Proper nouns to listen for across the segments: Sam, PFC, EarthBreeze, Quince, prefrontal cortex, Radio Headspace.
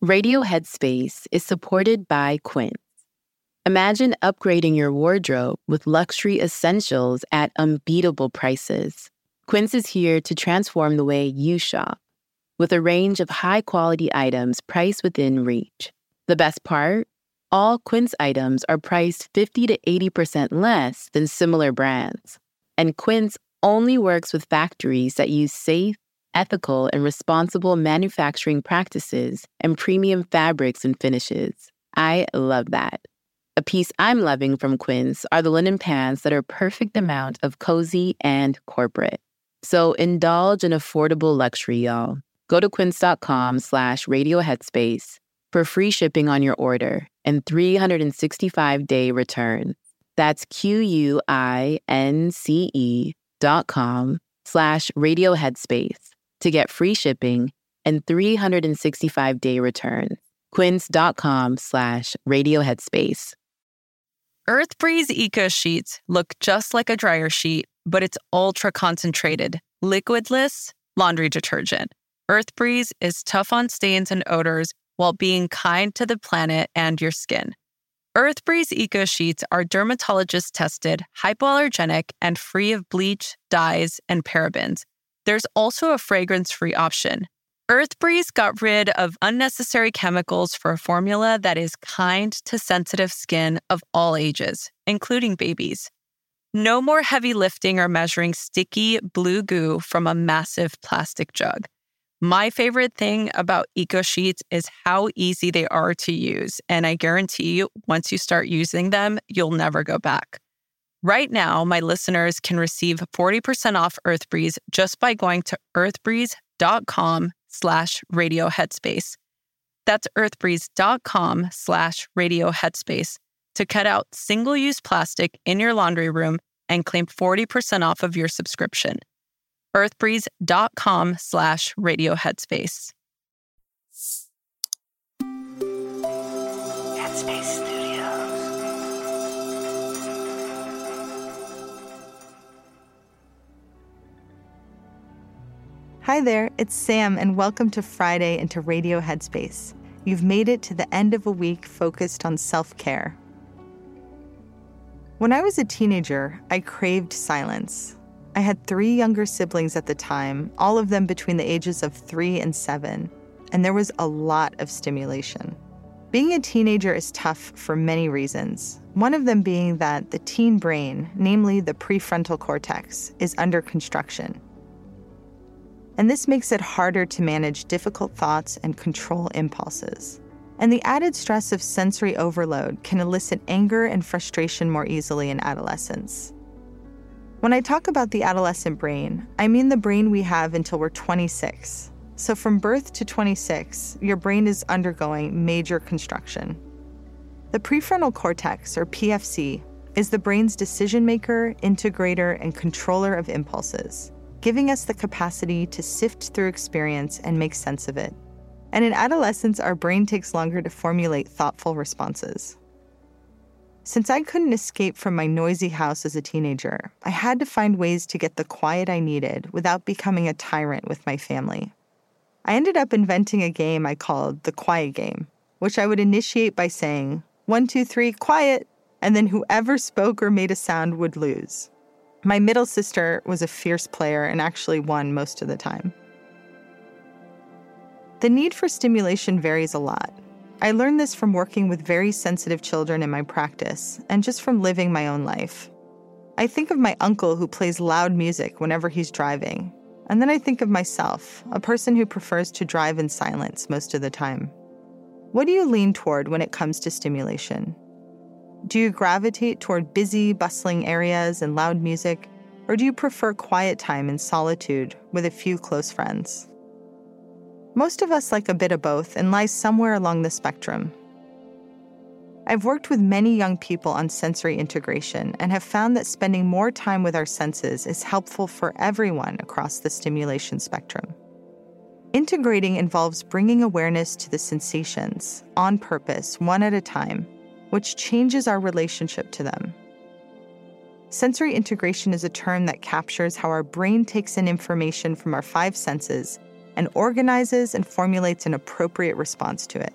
Radio Headspace is supported by Quince. Imagine upgrading your wardrobe with luxury essentials at unbeatable prices. Quince is here to transform the way you shop, with a range of high-quality items priced within reach. The best part? All Quince items are priced 50 to 80% less than similar brands. And Quince only works with factories that use safe, ethical, and responsible manufacturing practices and premium fabrics and finishes. I love that. A piece I'm loving from Quince are the linen pants that are perfect amount of cozy and corporate. So indulge in affordable luxury, y'all. Go to quince.com/radioheadspace for free shipping on your order and 365-day return. That's quince.com/radioheadspace to get free shipping and 365-day return. Quince.com/radioheadspace. EarthBreeze Eco Sheets look just like a dryer sheet, but it's ultra-concentrated, liquidless laundry detergent. EarthBreeze is tough on stains and odors while being kind to the planet and your skin. EarthBreeze Eco Sheets are dermatologist-tested, hypoallergenic, and free of bleach, dyes, and parabens. There's also a fragrance-free option. EarthBreeze got rid of unnecessary chemicals for a formula that is kind to sensitive skin of all ages, including babies. No more heavy lifting or measuring sticky blue goo from a massive plastic jug. My favorite thing about Eco Sheets is how easy they are to use, and I guarantee you, once you start using them, you'll never go back. Right now, my listeners can receive 40% off EarthBreeze just by going to earthbreeze.com/radioheadspace. That's earthbreeze.com/radioheadspace to cut out single-use plastic in your laundry room and claim 40% off of your subscription. earthbreeze.com/radioheadspace. Headspace Studios. Hi there, it's Sam, and welcome to Friday and to Radio Headspace. You've made it to the end of a week focused on self-care. When I was a teenager, I craved silence. I had 3 younger siblings at the time, all of them between the ages of 3 and 7, and there was a lot of stimulation. Being a teenager is tough for many reasons, one of them being that the teen brain, namely the prefrontal cortex, is under construction. And this makes it harder to manage difficult thoughts and control impulses. And the added stress of sensory overload can elicit anger and frustration more easily in adolescence. When I talk about the adolescent brain, I mean the brain we have until we're 26. So from birth to 26, your brain is undergoing major construction. The prefrontal cortex, or PFC, is the brain's decision maker, integrator, and controller of impulses, giving us the capacity to sift through experience and make sense of it. And in adolescence, our brain takes longer to formulate thoughtful responses. Since I couldn't escape from my noisy house as a teenager, I had to find ways to get the quiet I needed without becoming a tyrant with my family. I ended up inventing a game I called the Quiet Game, which I would initiate by saying, 1, 2, 3, quiet, and then whoever spoke or made a sound would lose. My middle sister was a fierce player and actually won most of the time. The need for stimulation varies a lot. I learned this from working with very sensitive children in my practice and just from living my own life. I think of my uncle who plays loud music whenever he's driving, and then I think of myself, a person who prefers to drive in silence most of the time. What do you lean toward when it comes to stimulation? Do you gravitate toward busy, bustling areas and loud music, or do you prefer quiet time in solitude with a few close friends? Most of us like a bit of both and lie somewhere along the spectrum. I've worked with many young people on sensory integration and have found that spending more time with our senses is helpful for everyone across the stimulation spectrum. Integrating involves bringing awareness to the sensations, on purpose, one at a time, which changes our relationship to them. Sensory integration is a term that captures how our brain takes in information from our 5 senses and organizes and formulates an appropriate response to it.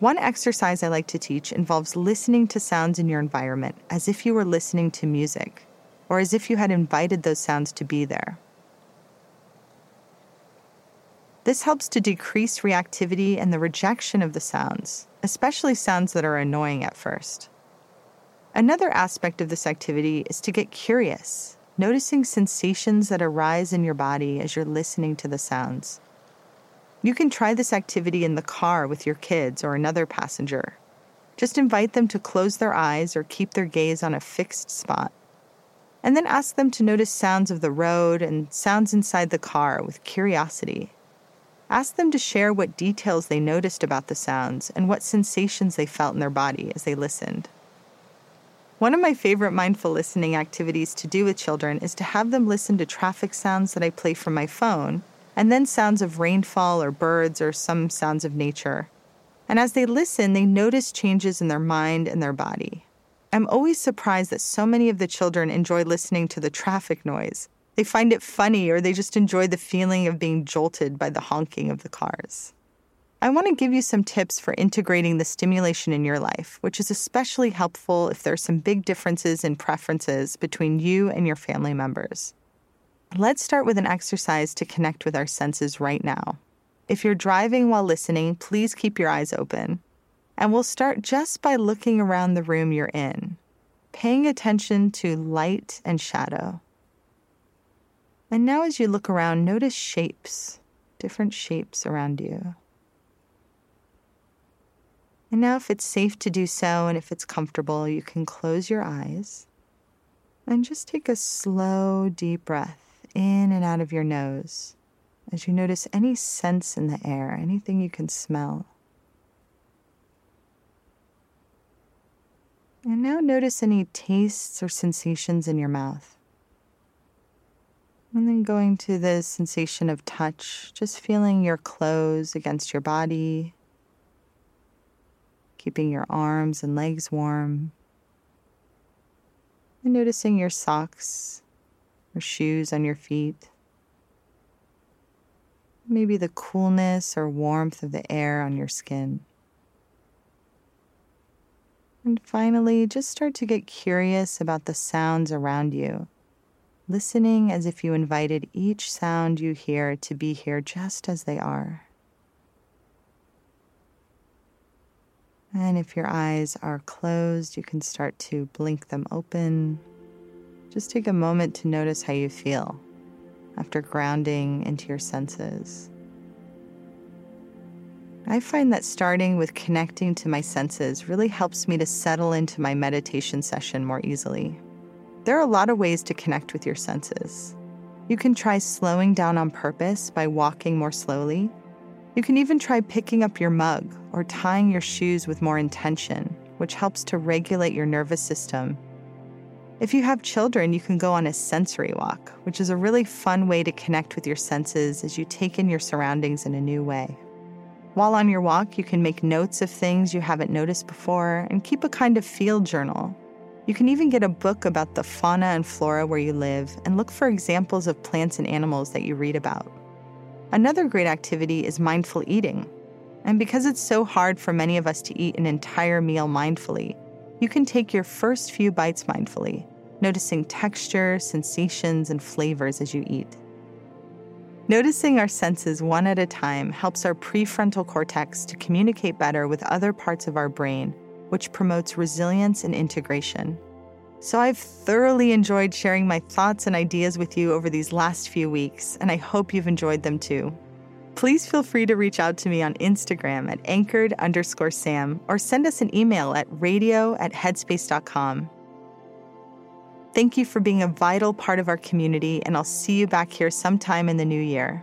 One exercise I like to teach involves listening to sounds in your environment as if you were listening to music, or as if you had invited those sounds to be there. This helps to decrease reactivity and the rejection of the sounds, especially sounds that are annoying at first. Another aspect of this activity is to get curious, noticing sensations that arise in your body as you're listening to the sounds. You can try this activity in the car with your kids or another passenger. Just invite them to close their eyes or keep their gaze on a fixed spot. And then ask them to notice sounds of the road and sounds inside the car with curiosity. Ask them to share what details they noticed about the sounds and what sensations they felt in their body as they listened. One of my favorite mindful listening activities to do with children is to have them listen to traffic sounds that I play from my phone, and then sounds of rainfall or birds or some sounds of nature. And as they listen, they notice changes in their mind and their body. I'm always surprised that so many of the children enjoy listening to the traffic noise. They find it funny, or they just enjoy the feeling of being jolted by the honking of the cars. I want to give you some tips for integrating the stimulation in your life, which is especially helpful if there are some big differences in preferences between you and your family members. Let's start with an exercise to connect with our senses right now. If you're driving while listening, please keep your eyes open. And we'll start just by looking around the room you're in, paying attention to light and shadow. And now as you look around, notice shapes, different shapes around you. And now if it's safe to do so and if it's comfortable, you can close your eyes and just take a slow, deep breath in and out of your nose as you notice any sense in the air, anything you can smell. And now notice any tastes or sensations in your mouth. And then going to the sensation of touch, just feeling your clothes against your body, keeping your arms and legs warm, and noticing your socks or shoes on your feet, maybe the coolness or warmth of the air on your skin. And finally, just start to get curious about the sounds around you. Listening as if you invited each sound you hear to be here just as they are. And if your eyes are closed, you can start to blink them open. Just take a moment to notice how you feel after grounding into your senses. I find that starting with connecting to my senses really helps me to settle into my meditation session more easily. There are a lot of ways to connect with your senses. You can try slowing down on purpose by walking more slowly. You can even try picking up your mug or tying your shoes with more intention, which helps to regulate your nervous system. If you have children, you can go on a sensory walk, which is a really fun way to connect with your senses as you take in your surroundings in a new way. While on your walk, you can make notes of things you haven't noticed before and keep a kind of field journal. You can even get a book about the fauna and flora where you live and look for examples of plants and animals that you read about. Another great activity is mindful eating. And because it's so hard for many of us to eat an entire meal mindfully, you can take your first few bites mindfully, noticing texture, sensations, and flavors as you eat. Noticing our senses one at a time helps our prefrontal cortex to communicate better with other parts of our brain, which promotes resilience and integration. So I've thoroughly enjoyed sharing my thoughts and ideas with you over these last few weeks, and I hope you've enjoyed them too. Please feel free to reach out to me on Instagram at anchored_Sam or send us an email at radio@headspace.com. Thank you for being a vital part of our community, and I'll see you back here sometime in the new year.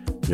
you